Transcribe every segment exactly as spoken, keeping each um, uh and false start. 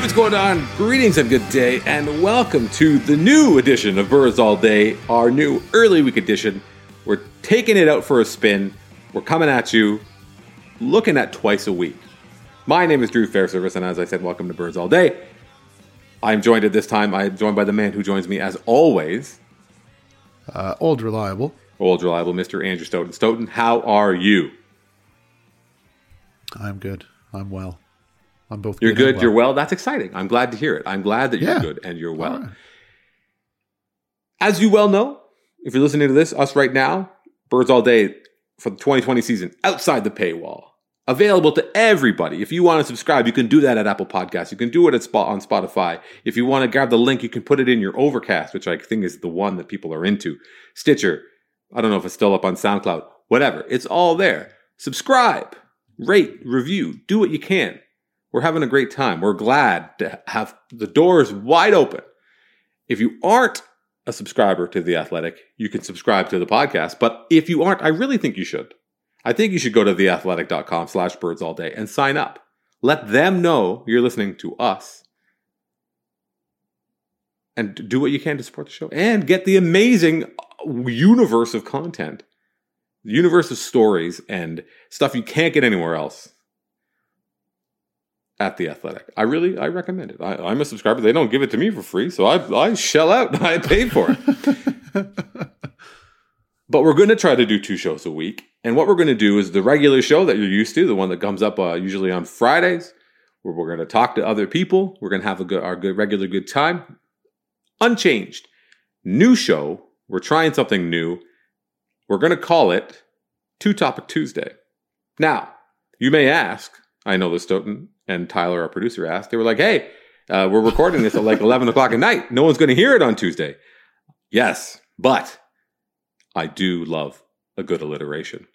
Hey, what's going on? Greetings and good day, and welcome to the new edition of Birds All Day, our new early week edition. We're taking it out for a spin. We're coming at you, looking at twice a week. My name is Drew Fairservice, and as I said, welcome to Birds All Day. I'm joined at this time. I'm joined by the man who joins me as always. Uh, old reliable. Old reliable, Mister Andrew Stoughton. Stoughton, how are you? I'm good. I'm well. I'm both. You're good. good well. You're well. That's exciting. I'm glad to hear it. I'm glad that you're yeah. good and you're well. Right. As you well know, if you're listening to this, us right now, Birds All Day for the twenty twenty season, outside the paywall, available to everybody. If you want to subscribe, you can do that at Apple Podcasts. You can do it at Spot on Spotify. If you want to grab the link, you can put it in your Overcast, which I think is the one that people are into. Stitcher. I don't know if it's still up on SoundCloud. Whatever. It's all there. Subscribe. Rate, review, do what you can. We're having a great time. We're glad to have the doors wide open. If you aren't a subscriber to The Athletic, you can subscribe to the podcast. But if you aren't, I really think you should. I think you should go to theathletic.com slash birds all day and sign up. Let them know you're listening to us. And do what you can to support the show. And get the amazing universe of content. The universe of stories and stuff you can't get anywhere else at The Athletic. I really, I recommend it. I, I'm a subscriber. They don't give it to me for free, so I, I shell out. I pay for it. But we're going to try to do two shows a week. And what we're going to do is the regular show that you're used to, the one that comes up uh, usually on Fridays, where we're going to talk to other people. We're going to have a good, our good, regular good time. Unchanged. New show. We're trying something new. We're going to call it Two Topic Tuesday. Now, you may ask, I know this, Stoughton and Tyler, our producer, asked. They were like, hey, uh, we're recording this at like eleven o'clock at night. No one's going to hear it on Tuesday. Yes, but I do love a good alliteration.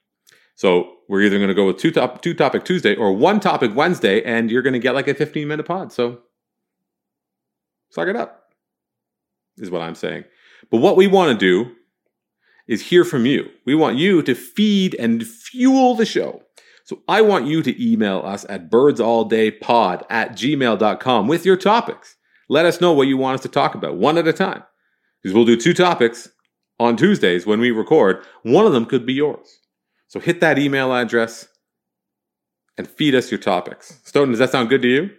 So we're either going to go with two, top, two Topic Tuesday or One Topic Wednesday, and you're going to get like a fifteen-minute pod. So suck it up is what I'm saying. But what we want to do is hear from you. We want you to feed and fuel the show. So I want you to email us at birdstalldaypod at gmail dot com with your topics. Let us know what you want us to talk about, one at a time. Because we'll do two topics on Tuesdays when we record. One of them could be yours. So hit that email address and feed us your topics. Stoughton, does that sound good to you?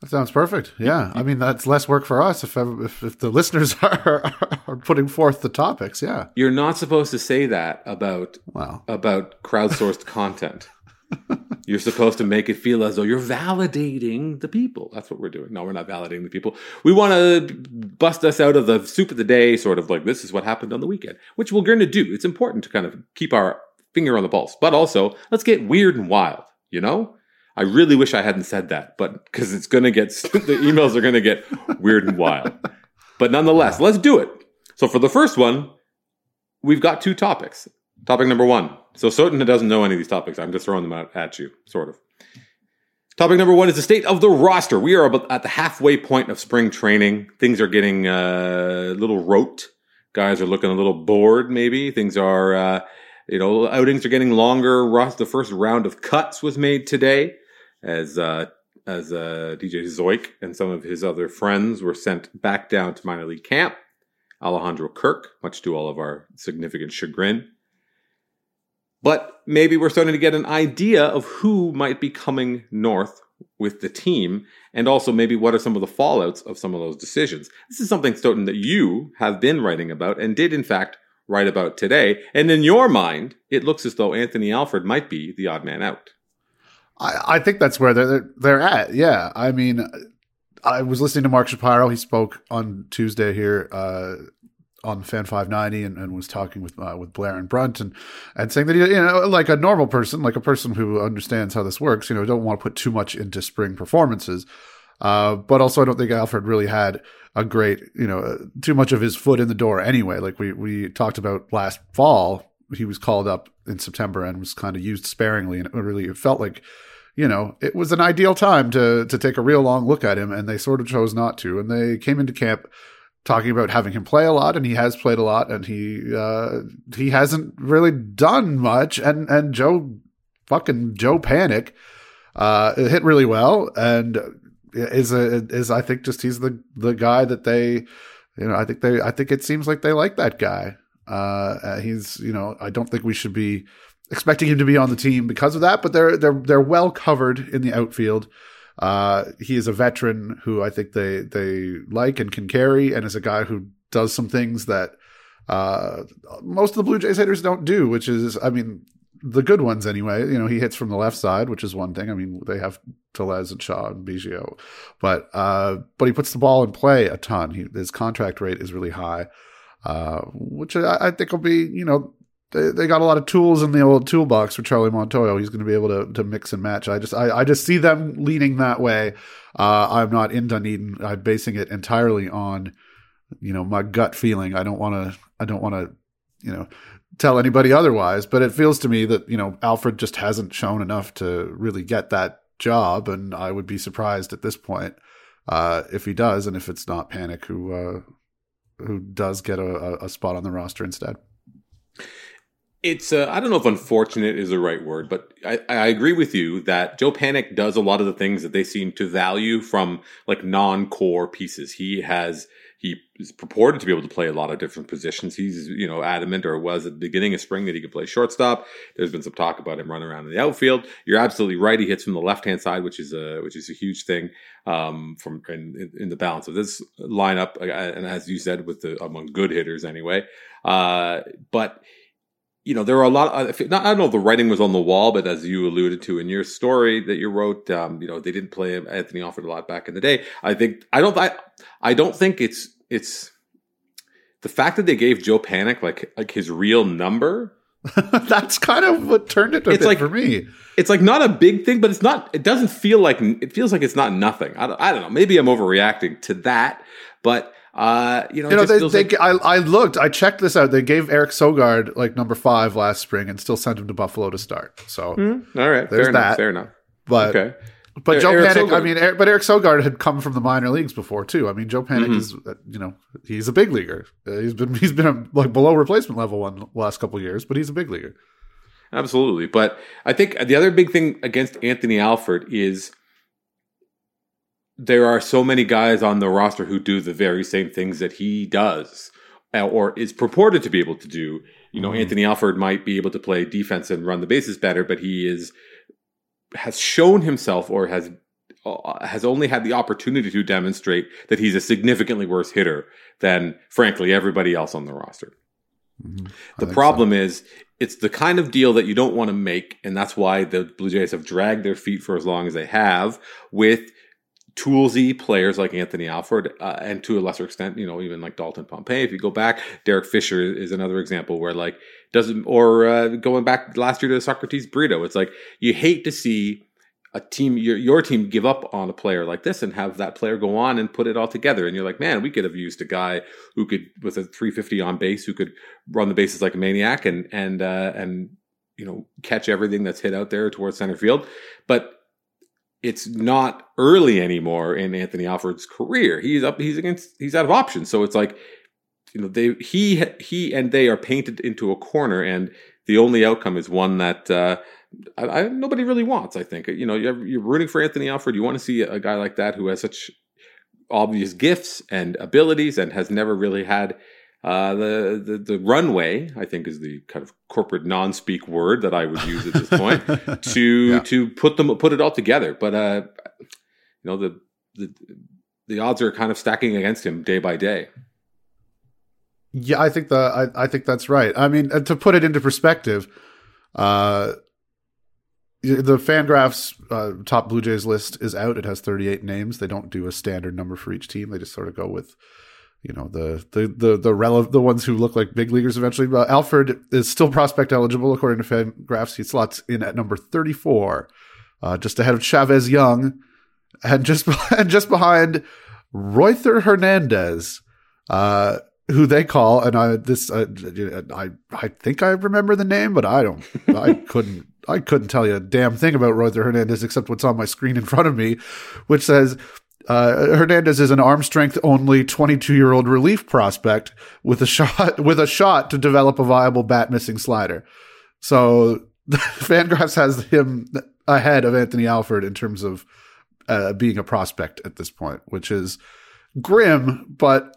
That sounds perfect. Yeah. I mean, that's less work for us if if, if the listeners are, are putting forth the topics. Yeah. You're not supposed to say that about, wow. about crowdsourced content. You're supposed to make it feel as though you're validating the people. That's what we're doing. No, we're not validating the people. We want to bust us out of the soup of the day, sort of like this is what happened on the weekend, which we're going to do. It's important to kind of keep our finger on the pulse, but also let's get weird and wild, you know? I really wish I hadn't said that, but because it's going to get, the emails are going to get weird and wild. But nonetheless, let's do it. So for the first one, we've got two topics. Topic number one. So Stoughton doesn't know any of these topics. I'm just throwing them out at you, sort of. Topic number one is the state of the roster. We are about at the halfway point of spring training. Things are getting uh, a little rote. Guys are looking a little bored, maybe. Things are, uh, you know, outings are getting longer. The first round of cuts was made today. As uh, as uh, D J Zoik and some of his other friends were sent back down to minor league camp. Alejandro Kirk, much to all of our significant chagrin. But maybe we're starting to get an idea of who might be coming north with the team. And also maybe what are some of the fallouts of some of those decisions. This is something, Stoughton, that you have been writing about and did, in fact, write about today. And in your mind, it looks as though Anthony Alford might be the odd man out. I think that's where they're they're at. Yeah, I mean, I was listening to Mark Shapiro. He spoke on Tuesday here uh, on Fan five ninety and, and was talking with uh, with Blair and Brunt and and saying that, you know, like a normal person, like a person who understands how this works, you know, don't want to put too much into spring performances. Uh, but also, I don't think Alford really had a great, you know, too much of his foot in the door anyway. Like we we talked about last fall, he was called up in September and was kind of used sparingly, and it really it felt like. You know, it was an ideal time to to take a real long look at him, and they sort of chose not to. And they came into camp talking about having him play a lot, and he has played a lot, and he uh, he hasn't really done much. And and Joe fucking Joe Panik uh, hit really well, and is a, is I think just he's the the guy that they, you know, I think they I think it seems like they like that guy. Uh, he's, you know, I don't think we should be expecting him to be on the team because of that, but they're they're they're well covered in the outfield. Uh, he is a veteran who I think they they like and can carry, and is a guy who does some things that uh, most of the Blue Jays hitters don't do, which is, I mean, the good ones anyway. You know, he hits from the left side, which is one thing. I mean, they have Tellez and Shaw and Biggio, but uh, but he puts the ball in play a ton. He, his contact rate is really high, uh, which I, I think will be, you know, they, they got a lot of tools in the old toolbox for Charlie Montoya. He's going to be able to to mix and match. I just I, I just see them leaning that way. Uh, I'm not in Dunedin. I'm basing it entirely on, you know, my gut feeling. I don't want to. I don't want to. You know. Tell anybody otherwise, but it feels to me that, you know, Alford just hasn't shown enough to really get that job, and I would be surprised at this point uh, if he does, and if it's not Panik who uh, who does get a, a spot on the roster instead. It's uh, I don't know if unfortunate is the right word, but I, I agree with you that Joe Panik does a lot of the things that they seem to value from like non-core pieces. He has. He is purported to be able to play a lot of different positions. He's, you know, adamant, or was at the beginning of spring, that he could play shortstop. There's been some talk about him running around in the outfield. You're absolutely right. He hits from the left-hand side, which is a which is a huge thing um, from in, in the balance of this lineup. And as you said, with the among good hitters anyway. Uh, but you know, there are a lot of, I don't know if the writing was on the wall, but as you alluded to in your story that you wrote, um, you know, they didn't play Anthony Alford a lot back in the day. I think, I don't, I, I don't think it's, it's the fact that they gave Joe Panik like, like his real number. That's kind of what turned it a bit like, for me. It's like not a big thing, but it's not, it doesn't feel like, it feels like it's not nothing. I don't, I don't know. Maybe I'm overreacting to that, but Uh, you know, you know they, they, like- I, I looked, I checked this out. They gave Eric Sogard like number five last spring and still sent him to Buffalo to start. So, mm-hmm. all right, there's fair that. Enough, fair enough. But, okay. but there, Joe Eric Panik, Sogard. I mean, er, but Eric Sogard had come from the minor leagues before too. I mean, Joe Panik mm-hmm. is, you know, he's a big leaguer. He's been, he's been a, like below replacement level one last couple of years, but he's a big leaguer. Absolutely. But I think the other big thing against Anthony Alford is, there are so many guys on the roster who do the very same things that he does or is purported to be able to do. You know, mm-hmm. Anthony Alford might be able to play defense and run the bases better, but he is has shown himself or has uh, has only had the opportunity to demonstrate that he's a significantly worse hitter than, frankly, everybody else on the roster. Mm-hmm. The problem so. is it's the kind of deal that you don't want to make, and that's why the Blue Jays have dragged their feet for as long as they have with toolsy players like Anthony Alford, uh, and to a lesser extent, you know, even like Dalton Pompey. If you go back, Derek Fisher is another example where like doesn't, or uh, going back last year to Socrates Brito, it's like you hate to see a team, your, your team give up on a player like this and have that player go on and put it all together. And you're like, man, we could have used a guy who could, with a three fifty on base, who could run the bases like a maniac and, and, uh, and, you know, catch everything that's hit out there towards center field. But it's not early anymore in Anthony Alford's career. He's up. He's against. He's out of options. So it's like, you know, they he he and they are painted into a corner, and the only outcome is one that uh, I, I, nobody really wants. I think, you know, you're, you're rooting for Anthony Alford. You want to see a guy like that who has such obvious gifts and abilities, and has never really had uh, the, the the runway, I think, is the kind of corporate non-speak word that I would use at this point to yeah. to put them put it all together. But uh, you know, the, the the odds are kind of stacking against him day by day. Yeah, I think the I, I think that's right. I mean, to put it into perspective, uh, the FanGraphs uh, top Blue Jays list is out. It has thirty-eight names. They don't do a standard number for each team. They just sort of go with, you know, the the the the, rele- the ones who look like big leaguers eventually. Uh, Alford is still prospect eligible according to FanGraphs. He slots in at number thirty-four, uh, just ahead of Chavez Young, and just and just behind Reuther Hernandez, uh, who they call, and I this uh, I I think I remember the name, but I don't I couldn't I couldn't tell you a damn thing about Reuther Hernandez except what's on my screen in front of me, which says, Uh, Hernandez is an arm strength only twenty-two-year-old relief prospect with a shot with a shot to develop a viable bat missing slider. So FanGraphs has him ahead of Anthony Alford in terms of uh, being a prospect at this point, which is grim, but,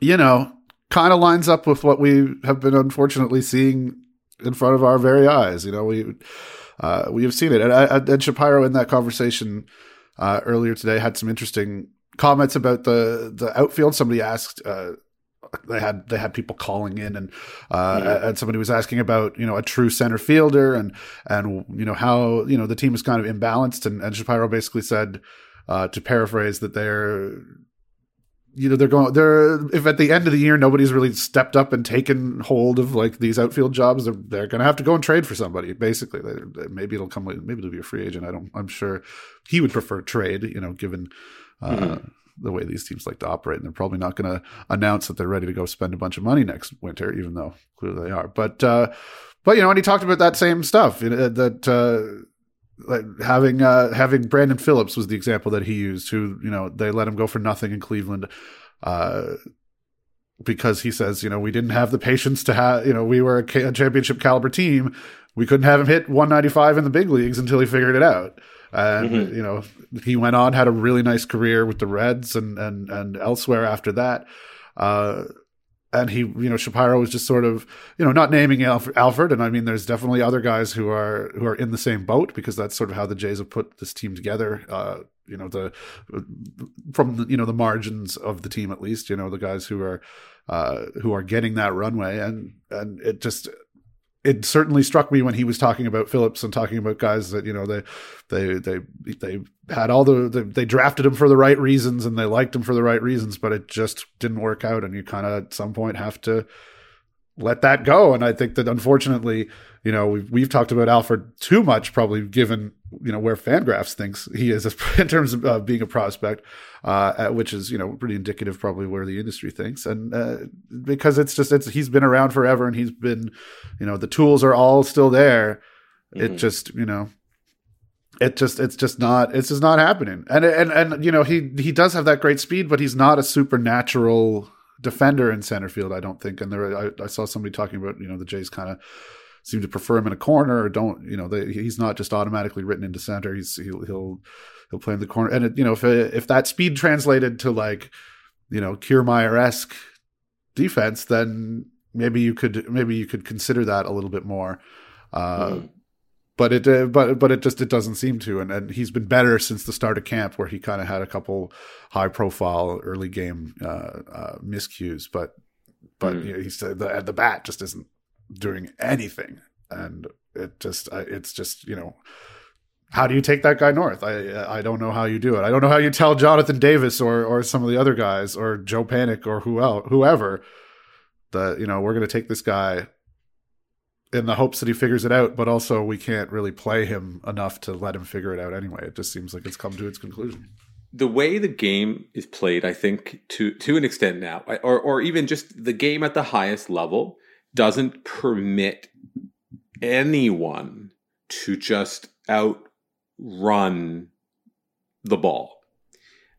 you know, kind of lines up with what we have been unfortunately seeing in front of our very eyes. You know, we uh, we have seen it. And, I, and Shapiro in that conversation uh, earlier today had some interesting comments about the, the outfield. Somebody asked uh, – They had they had people calling in, and uh, yeah. and somebody was asking about you know a true center fielder, and and you know how you know the team is kind of imbalanced, and, and Shapiro basically said, uh, to paraphrase, that they're you know they're going they're if at the end of the year nobody's really stepped up and taken hold of like these outfield jobs, they're, they're going to have to go and trade for somebody. Basically, they, maybe it'll come maybe it'll be a free agent. I don't. I'm sure he would prefer trade. You know, given. Uh, mm-hmm. the way these teams like to operate, and they're probably not going to announce that they're ready to go spend a bunch of money next winter, even though clearly they are. But, uh, but, you know, and he talked about that same stuff, you know, that, uh, like having, uh, having Brandon Phillips was the example that he used, who, you know, they let him go for nothing in Cleveland, uh, because he says, you know, we didn't have the patience to have, you know, we were a, ca- a championship caliber team. We couldn't have him hit one ninety-five in the big leagues until he figured it out. And, mm-hmm. you know, he went on, had a really nice career with the Reds and and, and elsewhere after that. Uh, and he, you know, Shapiro was just sort of, you know, not naming Alf- Alford. And I mean, there's definitely other guys who are who are in the same boat, because that's sort of how the Jays have put this team together. Uh, you know, the from, the, you know, the margins of the team, at least, you know, the guys who are uh, who are getting that runway. And and it just... It certainly struck me when he was talking about Phillips and talking about guys that, you know, they they they they had all the they, they drafted him for the right reasons and they liked him for the right reasons, but it just didn't work out, and you kind of at some point have to let that go. And I think that unfortunately, you know, we've, we've talked about Alford too much, probably given you know where FanGraphs thinks he is in terms of uh, being a prospect, uh, which is you know pretty indicative probably where the industry thinks, and uh, because it's just it's he's been around forever, and he's been you know the tools are all still there. Mm-hmm. It just you know it just it's just not it's just not happening, and and and you know he he does have that great speed, but he's not a supernatural defender in center field, I don't think. And there, I, I saw somebody talking about you know the Jays kind of seem to prefer him in a corner, or don't you know? They, he's not just automatically written into center. He's he'll he'll, he'll play in the corner, and it, you know if if that speed translated to like you know Kiermaier-esque defense, then maybe you could maybe you could consider that a little bit more. Uh, mm-hmm. But it uh, but but it just it doesn't seem to, and and he's been better since the start of camp, where he kind of had a couple high profile early game uh, uh, miscues, but but mm-hmm. you know, he's the the bat just isn't doing anything, and it just it's just you know how do you take that guy north? I I don't know how you do it. I don't know how you tell Jonathan Davis or or some of the other guys or Joe Panik or who else, whoever that you know we're going to take this guy in the hopes that he figures it out, but also we can't really play him enough to let him figure it out anyway. It just seems like it's come to its conclusion. The way the game is played, I think to to an extent now, or or even just the game at the highest level, doesn't permit anyone to just outrun the ball.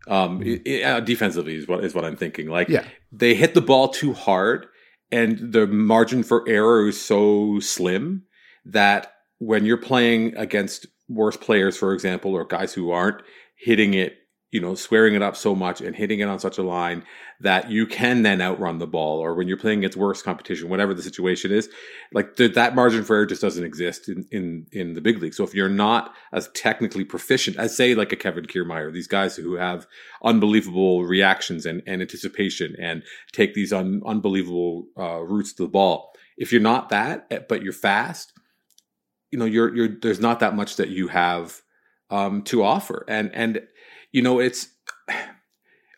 Um, it, it, uh, defensively is what is what I'm thinking. Like yeah. They hit the ball too hard, and the margin for error is so slim that when you're playing against worse players, for example, or guys who aren't hitting it, you know, swearing it up so much and hitting it on such a line that you can then outrun the ball, or when you're playing against worse competition, whatever the situation is, like the, that margin for error just doesn't exist in, in, in the big league. So if you're not as technically proficient as, say, like a Kevin Kiermaier, these guys who have unbelievable reactions and, and anticipation and take these un, unbelievable uh, routes to the ball, if you're not that, but you're fast, you know, you're, you're, there's not that much that you have um, to offer. And, and, You know, it's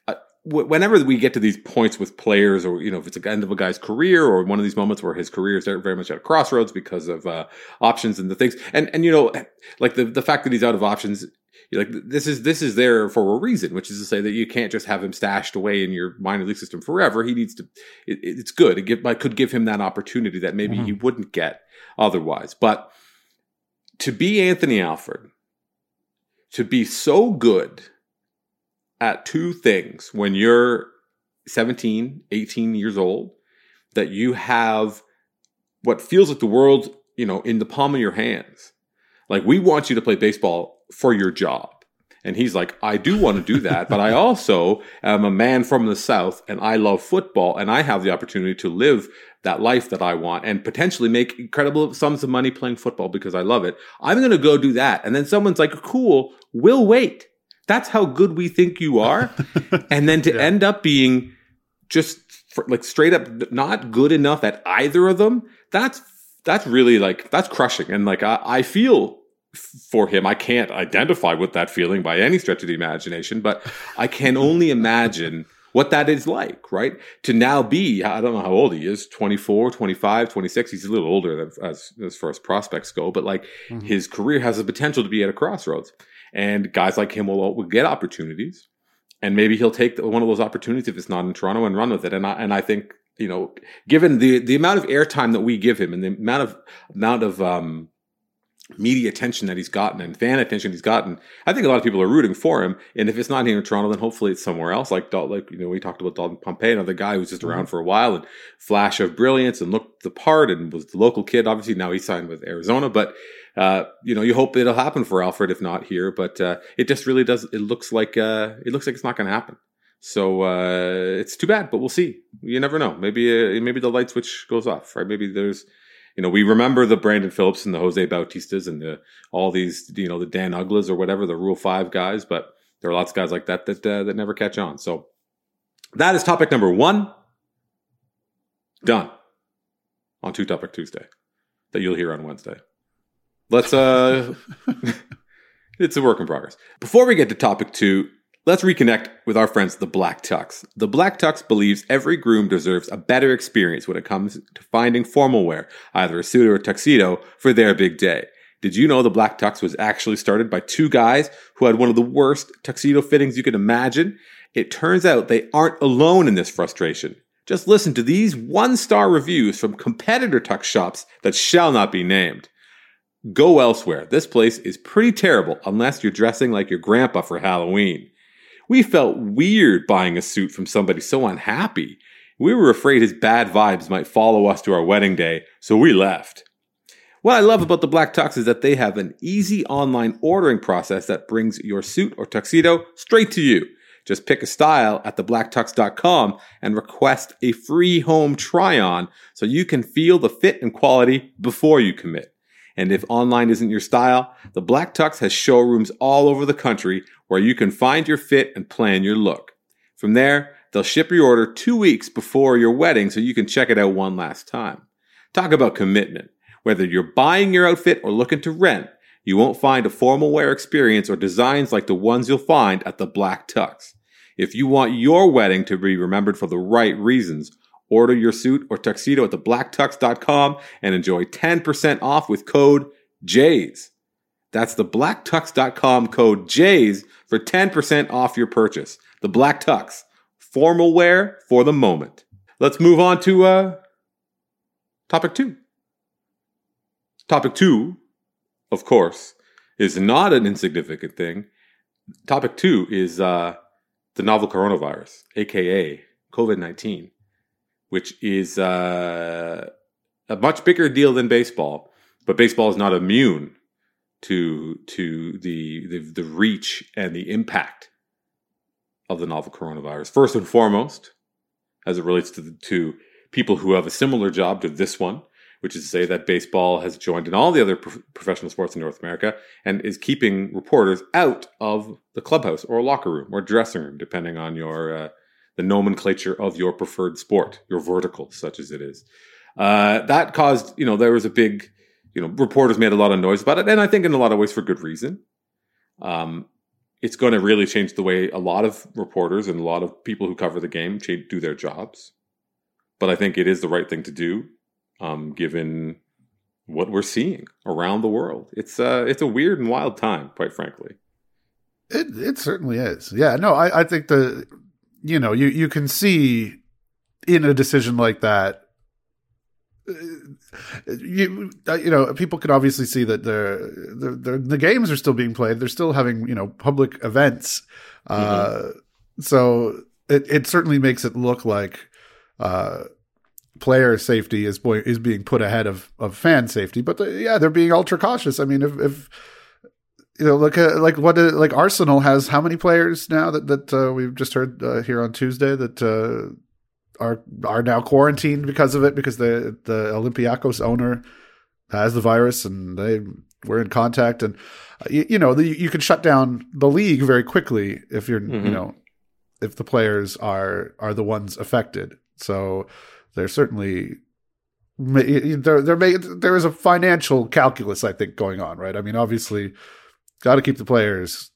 uh, whenever we get to these points with players, or, you know, if it's the end of a guy's career or one of these moments where his career is very much at a crossroads because of uh, options and the things. And, and you know, like the, the fact that he's out of options, you're like, this is this is there for a reason, which is to say that you can't just have him stashed away in your minor league system forever. He needs to it, – it's good. It, give, it could give him that opportunity that maybe mm-hmm. he wouldn't get otherwise. But to be Anthony Alford, to be so good – at two things when you're seventeen, eighteen years old, that you have what feels like the world, you know, in the palm of your hands. Like, we want you to play baseball for your job. And he's like, I do want to do that, but I also am a man from the South and I love football and I have the opportunity to live that life that I want and potentially make incredible sums of money playing football because I love it. I'm going to go do that. And then someone's like, cool, we'll wait. That's how good we think you are. And then to yeah. end up being just for, like straight up not good enough at either of them, that's that's really like, that's crushing. And like, I, I feel for him. I can't identify with that feeling by any stretch of the imagination, but I can only imagine what that is like, right? To now be, I don't know how old he is, twenty-four, twenty-five, twenty-six. He's a little older than, as, as far as prospects go, but like mm-hmm. his career has the potential to be at a crossroads. And guys like him will, will get opportunities. And maybe he'll take one of those opportunities if it's not in Toronto and run with it. And I, and I think, you know, given the, the amount of airtime that we give him and the amount of, amount of, um, media attention that he's gotten and fan attention he's gotten, I think a lot of people are rooting for him. And if it's not here in Toronto, then hopefully it's somewhere else. Like, like you know, we talked about Dalton Pompey, another guy who's just around for a while and flash of brilliance and looked the part and was the local kid. Obviously, now he signed with Arizona, but uh, you know, you hope it'll happen for Alford if not here. But uh, it just really does. It looks like uh, it looks like it's not going to happen. So uh, it's too bad, but we'll see. You never know. Maybe uh, maybe the light switch goes off, right? Maybe there's. You know, we remember the Brandon Phillips and the Jose Bautistas and the, all these, you know, the Dan Uglas or whatever, the Rule five guys. But there are lots of guys like that that uh, that never catch on. So that is topic number one. Done. On Two Topic Tuesday that you'll hear on Wednesday. Let's, uh, it's a work in progress. Before we get to topic two, let's reconnect with our friends, The Black Tux. The Black Tux believes every groom deserves a better experience when it comes to finding formal wear, either a suit or a tuxedo, for their big day. Did you know The Black Tux was actually started by two guys who had one of the worst tuxedo fittings you could imagine? It turns out they aren't alone in this frustration. Just listen to these one-star reviews from competitor tux shops that shall not be named. Go elsewhere. This place is pretty terrible unless you're dressing like your grandpa for Halloween. We felt weird buying a suit from somebody so unhappy. We were afraid his bad vibes might follow us to our wedding day, so we left. What I love about The Black Tux is that they have an easy online ordering process that brings your suit or tuxedo straight to you. Just pick a style at the black tux dot com and request a free home try-on so you can feel the fit and quality before you commit. And if online isn't your style, The Black Tux has showrooms all over the country where you can find your fit and plan your look. From there, they'll ship your order two weeks before your wedding so you can check it out one last time. Talk about commitment. Whether you're buying your outfit or looking to rent, you won't find a formal wear experience or designs like the ones you'll find at The Black Tux. If you want your wedding to be remembered for the right reasons, order your suit or tuxedo at the black tux dot com and enjoy ten percent off with code Jays. That's the black tux dot com code Jays for ten percent off your purchase. The Black Tux, formal wear for the moment. Let's move on to uh, topic two. Topic two, of course, is not an insignificant thing. Topic two is uh, the novel coronavirus, aka covid nineteen. Which is uh, a much bigger deal than baseball, but baseball is not immune to to the, the the reach and the impact of the novel coronavirus. First and foremost, as it relates to the, to people who have a similar job to this one, which is to say that baseball has joined in all the other pro- professional sports in North America and is keeping reporters out of the clubhouse or locker room or dressing room, depending on your. Uh, The nomenclature of your preferred sport, your vertical, such as it is. Uh, that caused, you know, there was a big, you know, reporters made a lot of noise about it. And I think in a lot of ways for good reason. Um, it's going to really change the way a lot of reporters and a lot of people who cover the game change, do their jobs. But I think it is the right thing to do, um, given what we're seeing around the world. It's, uh, it's a weird and wild time, quite frankly. It, it certainly is. Yeah, no, I, I think the... You know, you, you can see in a decision like that, you you know, people can obviously see that the the, the, the games are still being played. They're still having, you know, public events. Mm-hmm. Uh, so it, it certainly makes it look like uh, player safety is boy, is being put ahead of, of fan safety. But the, yeah, they're being ultra cautious. I mean, if, if you know, look at like what like Arsenal has how many players now that that uh, we've just heard uh, here on Tuesday that uh, are are now quarantined because of it, because the the Olympiacos owner has the virus and they were in contact, and uh, you, you know the, you can shut down the league very quickly if you're mm-hmm. you know if the players are are the ones affected. So there's certainly there there may there is a financial calculus I think going on, right? I mean, obviously. Got to keep the players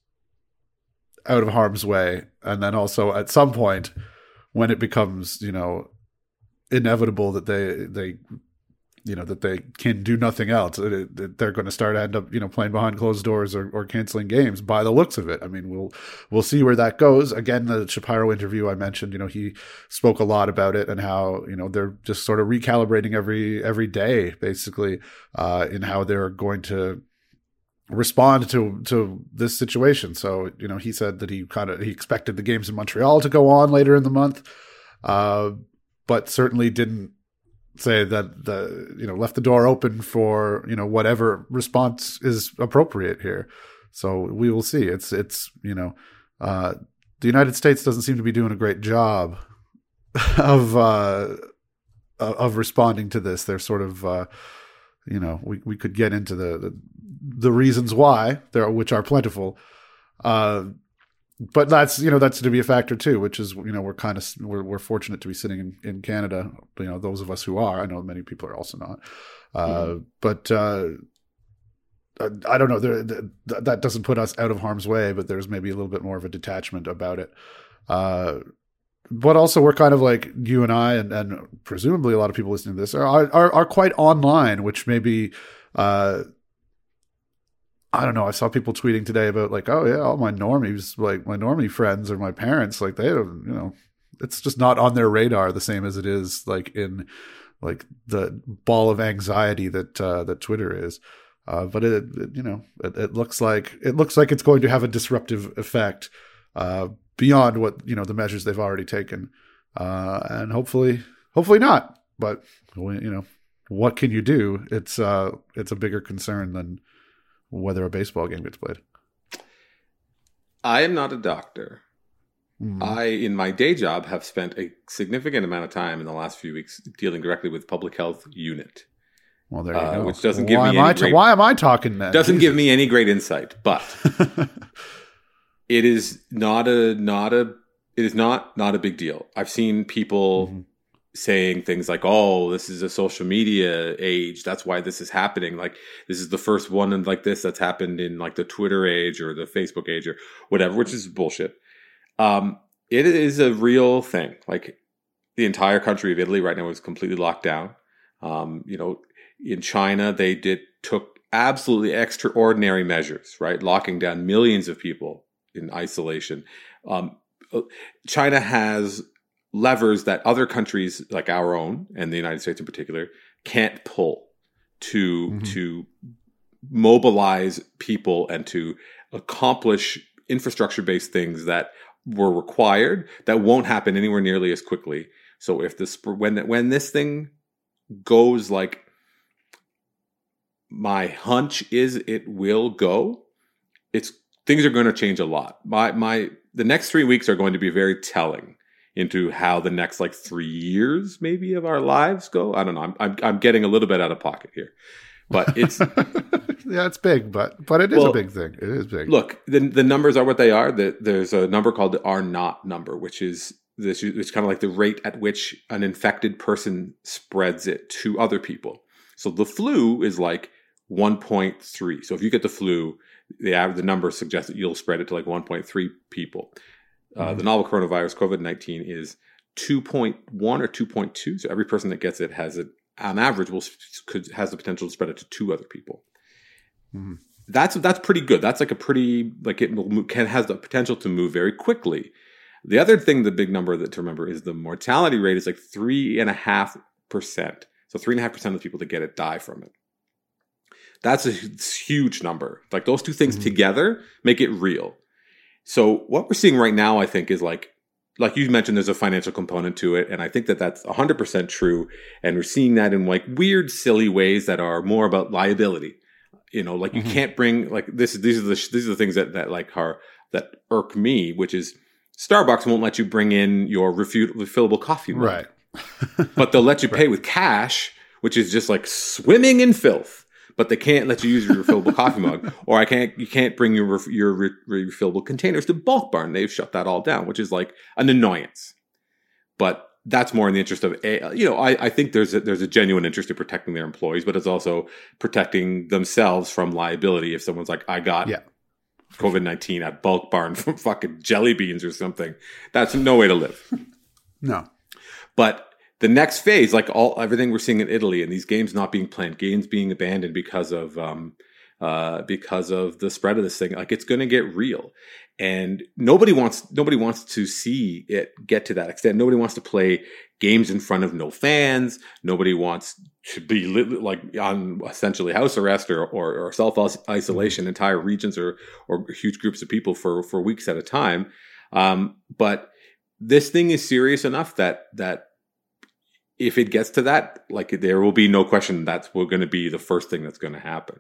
out of harm's way. And then also at some point when it becomes, you know, inevitable that they, they you know, that they can do nothing else, it, it, they're going to start end up, you know, playing behind closed doors or, or canceling games by the looks of it. I mean, we'll we'll see where that goes. Again, the Shapiro interview I mentioned, you know, he spoke a lot about it and how, you know, they're just sort of recalibrating every every day, basically, uh, in how they're going to respond to to this situation. So, you know, he said that he kind of he expected the games in Montreal to go on later in the month, uh but certainly didn't say that the you know left the door open for you know whatever response is appropriate here. So we will see. It's it's you know uh the United States doesn't seem to be doing a great job of uh of responding to this. They're sort of uh you know we we could get into the, the the reasons why there, which are plentiful, uh, but that's you know that's to be a factor too. Which is you know we're kind of we're, we're fortunate to be sitting in, in Canada. You know those of us who are, I know many people are also not. Uh, mm-hmm. But uh, I, I don't know. There, th- that doesn't put us out of harm's way, but there's maybe a little bit more of a detachment about it. Uh, but also, we're kind of like you and I, and, and presumably a lot of people listening to this are are, are quite online, which maybe. Uh, I don't know. I saw people tweeting today about like, oh yeah, all my normies, like my normie friends or my parents, like they don't, you know, it's just not on their radar the same as it is like in like the ball of anxiety that, uh, that Twitter is. Uh, but it, it you know, it, it looks like, it looks like it's going to have a disruptive effect, uh, beyond what, you know, the measures they've already taken. Uh, and hopefully, hopefully not, but you know, what can you do? It's, uh, it's a bigger concern than, whether a baseball game gets played. I am not a doctor. Mm. I, in my day job, have spent a significant amount of time in the last few weeks dealing directly with public health unit. Well, there you uh, go. Which doesn't give why me am any I ta- great, why am I talking then? Doesn't Jesus. give me any great insight, but it is not a not a it is not not a big deal. I've seen people mm-hmm. saying things like, oh, this is a social media age. That's why this is happening. Like, this is the first one and like this that's happened in like the Twitter age or the Facebook age or whatever, which is bullshit. Um, it is a real thing. Like, the entire country of Italy right now is completely locked down. Um, you know, in China, they did took absolutely extraordinary measures, right? Locking down millions of people in isolation. Um, China has levers that other countries like our own and the United States in particular can't pull to mm-hmm. to mobilize people and to accomplish infrastructure-based things that were required that won't happen anywhere nearly as quickly. So if this when when this thing goes like my hunch is it will go, it's things are going to change a lot. My my the next three weeks are going to be very telling into how the next like three years maybe of our lives go. I don't know. I'm I'm, I'm getting a little bit out of pocket here, but it's yeah, it's big, but but it is well, a big thing. It is big. Look, the the numbers are what they are. The, there's a number called the R naught number, which is this. It's kind of like the rate at which an infected person spreads it to other people. So the flu is like one point three. So if you get the flu, the average, the number suggests that you'll spread it to like one point three people. Uh, the novel coronavirus, COVID nineteen, is two point one or two point two. So every person that gets it has it, on average, will could has the potential to spread it to two other people. Mm. That's that's pretty good. That's like a pretty like it will, can has the potential to move very quickly. The other thing, the big number that to remember is the mortality rate is like three and a half percent. So three and a half percent of the people that get it die from it. That's a huge number. Like those two things mm. together make it real. So what we're seeing right now, I think, is like, like you mentioned, there's a financial component to it. And I think that that's one hundred percent true. And we're seeing that in like weird, silly ways that are more about liability. You know, like you mm-hmm. can't bring like this. These are the these are the things that, that like are that irk me, which is Starbucks won't let you bring in your refu- refillable coffee milk. Right. But they'll let you pay right. with cash, which is just like swimming in filth. But they can't let you use your refillable coffee mug, or I can't. You can't bring your ref, your re, refillable containers to Bulk Barn. They've shut that all down, which is like an annoyance. But that's more in the interest of a. You know, I, I think there's a, there's a genuine interest in protecting their employees, but it's also protecting themselves from liability if someone's like, I got yeah. COVID nineteen at Bulk Barn from fucking jelly beans or something. That's no way to live. No. But the next phase, like all everything we're seeing in Italy, and these games not being planned, games being abandoned because of um, uh, because of the spread of this thing, like it's going to get real, and nobody wants nobody wants to see it get to that extent. Nobody wants to play games in front of no fans. Nobody wants to be li- like on essentially house arrest or or, or self isolation, entire regions or or huge groups of people for for weeks at a time. Um, but this thing is serious enough that that if it gets to that, like there will be no question that's going to be the first thing that's going to happen.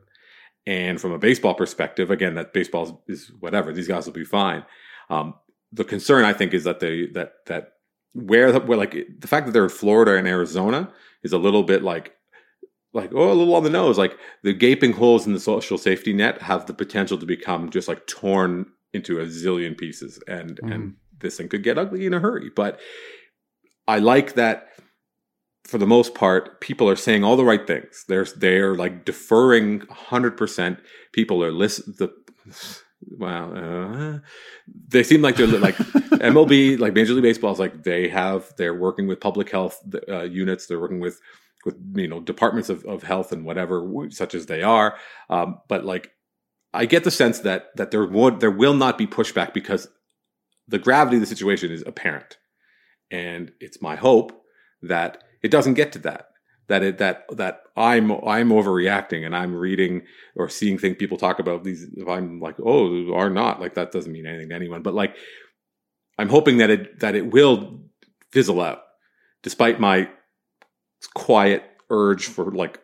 And from a baseball perspective, again, that baseball is whatever. These guys will be fine. Um, the concern, I think, is that they that that where, the, where like the fact that they're in Florida and Arizona is a little bit like like oh a little on the nose. Like the gaping holes in the social safety net have the potential to become just like torn into a zillion pieces, and mm. and. This thing could get ugly in a hurry. But I like that for the most part, people are saying all the right things. They're, they're like deferring one hundred percent. People are listening. The, well, uh, they seem like they're like M L B, like Major League Baseball is like they have, they're working with public health uh, units. They're working with, with, you know, departments of, of health and whatever, such as they are. Um, but like, I get the sense that, that there would, there will not be pushback because the gravity of the situation is apparent, and it's my hope that it doesn't get to that. That it that that I'm I'm overreacting, and I'm reading or seeing things people talk about these. If I'm like, oh, are not like that doesn't mean anything to anyone. But like, I'm hoping that it that it will fizzle out, despite my quiet urge for like,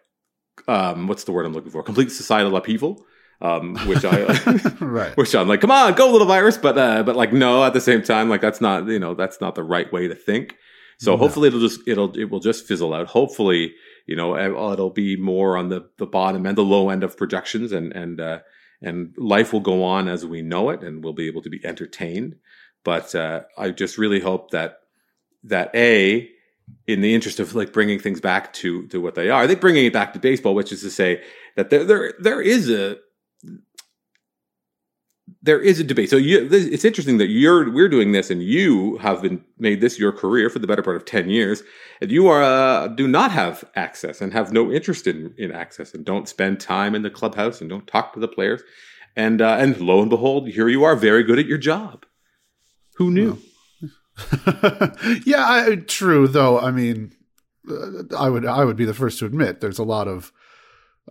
um, what's the word I'm looking for? Complete societal upheaval. Um, which I, right. which I'm like, come on, go little virus. But, uh, but like, no, at the same time, like that's not, you know, that's not the right way to think. So no. hopefully it'll just, it'll, it will just fizzle out. Hopefully, you know, it'll be more on the, the bottom end, the low end of projections, and, and, uh, and life will go on as we know it, and we'll be able to be entertained. But, uh, I just really hope that, that a, in the interest of like bringing things back to, to what they are, I think bringing it back to baseball, which is to say that there, there, there is a, There is a debate. So you, this, it's interesting that you're we're doing this, and you have been made this your career for the better part of ten years, and you are uh, do not have access and have no interest in, in access, and don't spend time in the clubhouse and don't talk to the players, and uh, and lo and behold, here you are, very good at your job. Who knew? yeah, I, true though. I mean, I would I would be the first to admit there's a lot of.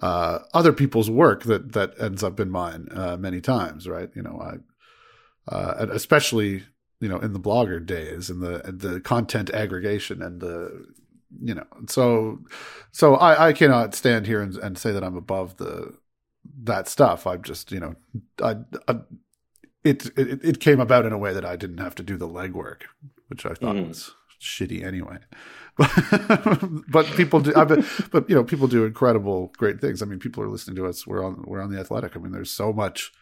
Uh, other people's work that, that ends up in mine uh, many times, right? You know, I, uh, especially, you know, in the blogger days and the the content aggregation and the, you know, so so I, I cannot stand here and, and say that I'm above the that stuff. I'm just, you know, I, I it, it it came about in a way that I didn't have to do the legwork, which I thought mm. was shitty anyway. but people do, I bet, but you know, people do incredible, great things. I mean, people are listening to us. We're on, we're on The Athletic. I mean, there's so much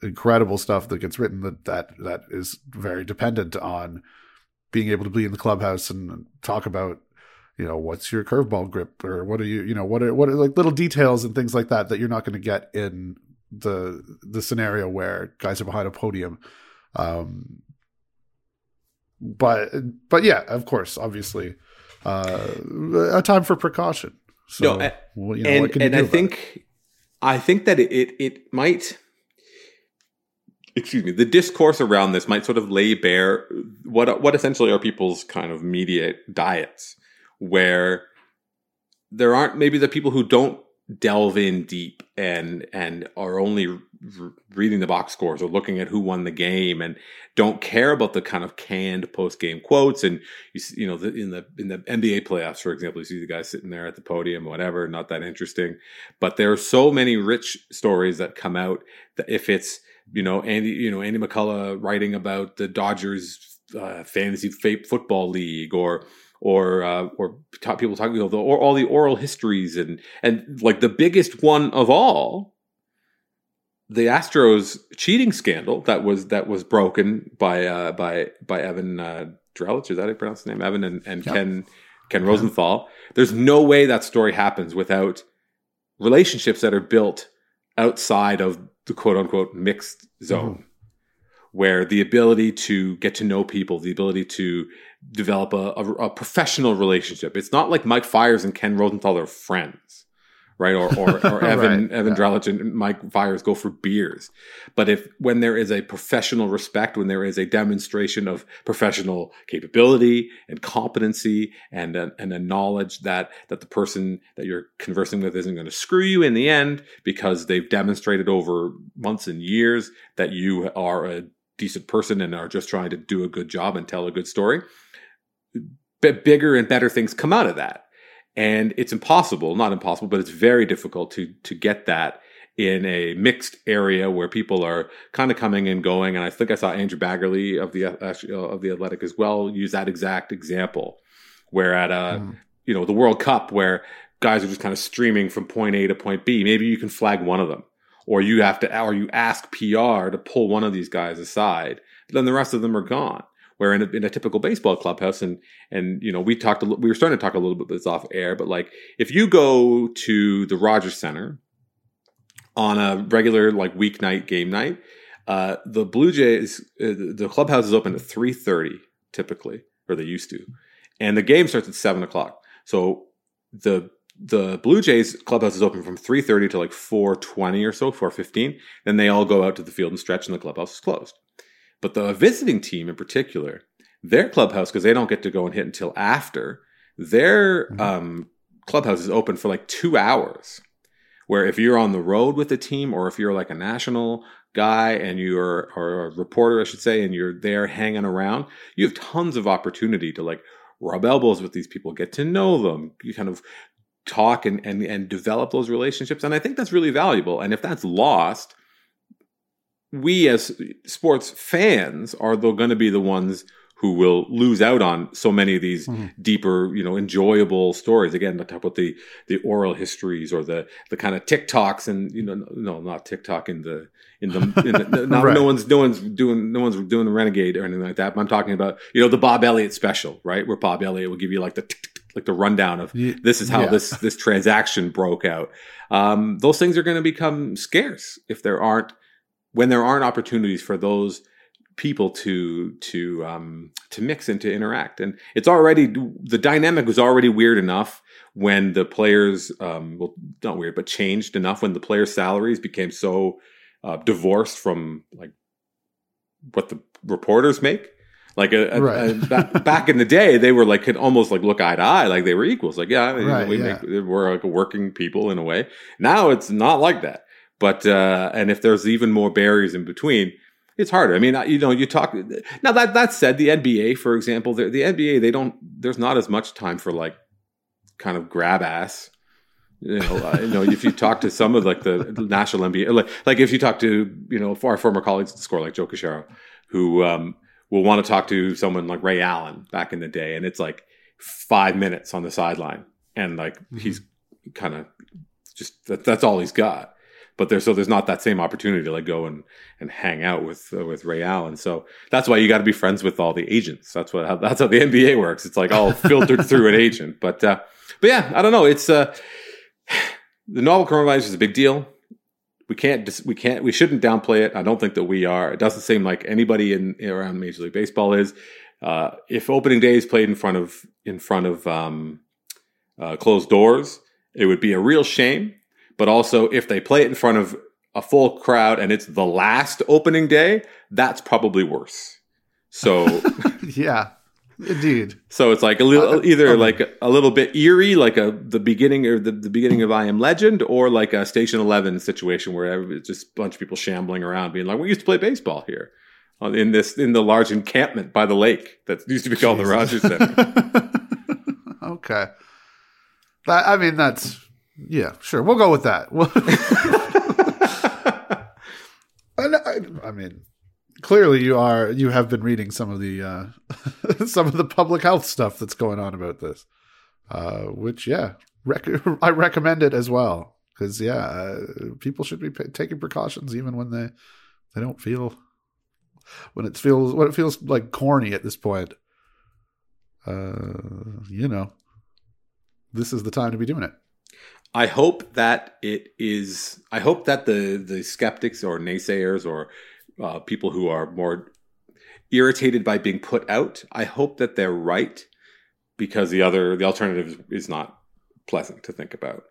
incredible stuff that gets written that that, that is very dependent on being able to be in the clubhouse and talk about, you know, what's your curveball grip, or what are you, you know, what are what are like little details and things like that that you're not going to get in the the scenario where guys are behind a podium. Um, but but yeah, of course, obviously. Uh, a time for precaution. So, no, I, well, you know, and, what can and you do I think, it? I think that it, it it might, excuse me, the discourse around this might sort of lay bare what what essentially are people's kind of media diets, where there aren't maybe the people who don't delve in deep and and are only reading the box scores or looking at who won the game, and don't care about the kind of canned post-game quotes. And you, you know, the, in the in the N B A playoffs, for example, you see the guy sitting there at the podium, whatever, not that interesting. But there are so many rich stories that come out that if it's, you know, Andy, you know, Andy McCullough writing about the Dodgers uh, fantasy f- football league, or or uh, or top people talking, you know, the, or all the oral histories, and and like the biggest one of all, the Astros cheating scandal that was that was broken by uh, by by Evan uh, Drellich, is that how you pronounce the name? Evan and, and yep. Ken Ken Rosenthal. Yep. There's no way that story happens without relationships that are built outside of the quote unquote mixed zone, mm-hmm. where the ability to get to know people, the ability to develop a, a, a professional relationship. It's not like Mike Fiers and Ken Rosenthal are friends. Right, or or, or Evan right. Evan yeah. Drellich and Mike Fiers go for beers, but if when there is a professional respect, when there is a demonstration of professional capability and competency, and a, and a knowledge that that the person that you're conversing with isn't going to screw you in the end because they've demonstrated over months and years that you are a decent person and are just trying to do a good job and tell a good story, b- bigger and better things come out of that. And it's impossible, not impossible, but it's very difficult to to get that in a mixed area where people are kind of coming and going. And I think I saw Andrew Baggerly of the uh, of the Athletic as well use that exact example, where at a mm. you know the World Cup where guys are just kind of streaming from point A to point B. Maybe you can flag one of them, or you have to, or you ask P R to pull one of these guys aside. But then the rest of them are gone. Where in a, in a typical baseball clubhouse, and and you know we talked a li- we were starting to talk a little bit about this off air, but like if you go to the Rogers Center on a regular like weeknight game night, uh, the Blue Jays uh, the clubhouse is open at three thirty typically, or they used to, and the game starts at seven o'clock. So the the Blue Jays clubhouse is open from three thirty to like four twenty or so, four fifteen. Then they all go out to the field and stretch, and the clubhouse is closed. But the visiting team in particular, their clubhouse, because they don't get to go and hit until after, their um, clubhouse is open for like two hours. Where if you're on the road with the team, or if you're like a national guy and you're or a reporter, I should say, and you're there hanging around, you have tons of opportunity to like rub elbows with these people, get to know them, you kind of talk and and, and develop those relationships. And I think that's really valuable. And if that's lost, we as sports fans are going to be the ones who will lose out on so many of these mm-hmm. deeper, you know, enjoyable stories. Again, I talk about the the oral histories, or the the kind of TikToks, and you know, no, not TikTok in the in the, in the not, right. no one's no one's doing no one's doing the Renegade or anything like that. But I'm talking about, you know, the Bob Elliott special, right, where Bob Elliott will give you like the like the rundown of this is how yeah. this this transaction broke out. Um, those things are going to become scarce if there aren't. When there aren't opportunities for those people to to um, to mix and to interact. And it's already, the dynamic was already weird enough when the players, um, well, not weird, but changed enough when the players' salaries became so uh, divorced from like what the reporters make. Like a, a, right. a, back, back in the day, they were like, could almost like look eye to eye, like they were equals. Like, yeah, you right, know, we yeah. make, we're like working people in a way. Now it's not like that. But, uh, and if there's even more barriers in between, it's harder. I mean, you know, you talk now that, that said, the N B A, for example, the, the N B A, they don't, there's not as much time for like kind of grab ass, you know, uh, you know, if you talk to some of like the national N B A, like, like if you talk to, you know, our former colleagues at the Score, like Joe Cashero, who, um, will want to talk to someone like Ray Allen back in the day. And it's like five minutes on the sideline. And like, mm-hmm. he's kind of just, that, that's all he's got. But there's so there's not that same opportunity to like go and, and hang out with uh, with Ray Allen. So that's why you got to be friends with all the agents. That's what how, that's how the N B A works. It's like all filtered through an agent. But uh, but yeah, I don't know. It's uh, the novel coronavirus is a big deal. We can't we can't we shouldn't downplay it. I don't think that we are. It doesn't seem like anybody in around Major League Baseball is. Uh, if opening day is played in front of in front of um, uh, closed doors, it would be a real shame. But also, if they play it in front of a full crowd and it's the last opening day, that's probably worse. So, yeah, Indeed. So it's like a little, either like a little bit eerie, like a the beginning or the, the beginning of I Am Legend, or like a Station Eleven situation where it's just a bunch of people shambling around, being like, "We used to play baseball here in this in the large encampment by the lake that used to be called Jesus. The Rogers Center." Okay, that, I mean that's yeah, sure. We'll go with that. We'll I, I mean. Clearly, you are. You have been reading some of the uh, some of the public health stuff that's going on about this, uh, which yeah, rec- I recommend it as well because yeah, uh, people should be p- taking precautions even when they they don't feel when it feels when it feels like corny at this point. Uh, you know, this is the time to be doing it. I hope that it is. I hope that the the skeptics or naysayers or Uh, people who are more irritated by being put out, I hope that they're right, because the other the alternative is not pleasant to think about,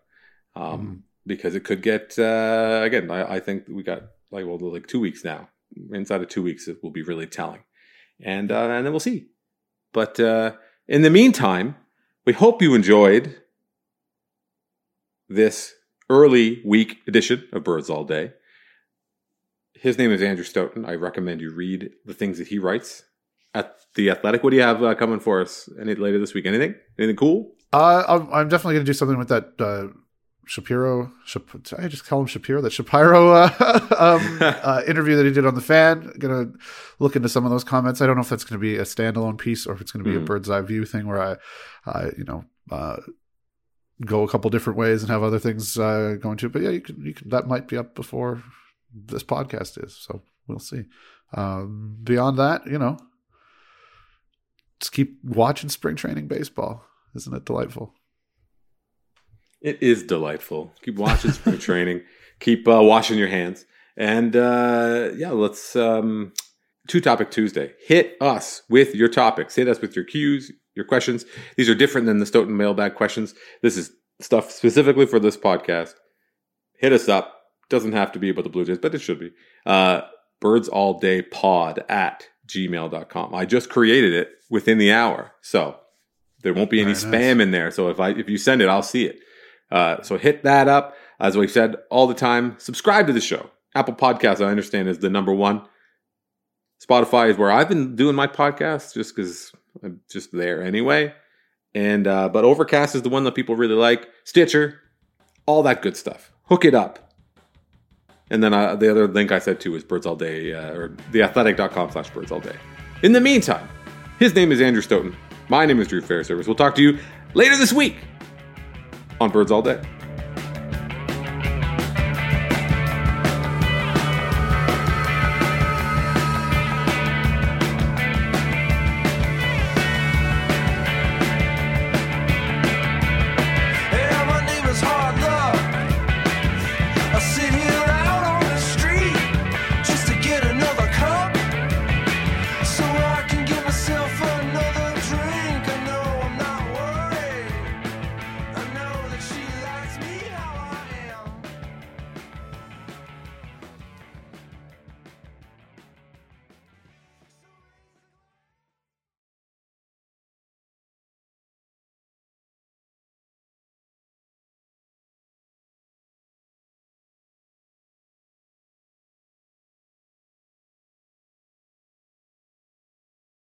um, mm-hmm. because it could get uh, again. I, I think we got like well like two weeks now. Inside of two weeks, it will be really telling, and uh, and then we'll see. But uh, in the meantime, we hope you enjoyed this early week edition of Birds All Day. His name is Andrew Stoughton. I recommend you read the things that he writes at The Athletic. What do you have uh, coming for us any later this week? Anything? Anything cool? Uh, I'm, I'm definitely going to do something with that uh, Shapiro. Shap- I just call him Shapiro. That Shapiro uh, um, uh, interview that he did on The Fan. Going to look into some of those comments. I don't know if that's going to be a standalone piece or if it's going to be mm. a bird's eye view thing where I, uh, you know, uh, go a couple different ways and have other things uh, going to. But yeah, you can, you can, that might be up before this podcast is, so we'll see. Um, beyond that, you know, just keep watching spring training baseball. Isn't it delightful? It is delightful. Keep watching spring training. Keep uh, washing your hands. And uh, yeah, let's um, Two Topic Tuesday. Hit us with your topics. Hit us with your cues, your questions. These are different than the Stoughton mailbag questions. This is stuff specifically for this podcast. Hit us up. Doesn't have to be about the Blue Jays, but it should be. Uh, birdstalldaypod at gmail dot com. I just created it within the hour, so there won't be any Very spam nice. in there. So if I if you send it, I'll see it. Uh, so hit that up. As we've said all the time, subscribe to the show. Apple Podcasts, I understand, is the number one. Spotify is where I've been doing my podcast, just because I'm just there anyway. And uh, but Overcast is the one that people really like. Stitcher, all that good stuff. Hook it up. And then uh, the other link I said too is Birds All Day, uh, or theathletic.com slash Birds All Day. In the meantime, his name is Andrew Stoughton. My name is Drew Fairservice. We'll talk to you later this week on Birds All Day.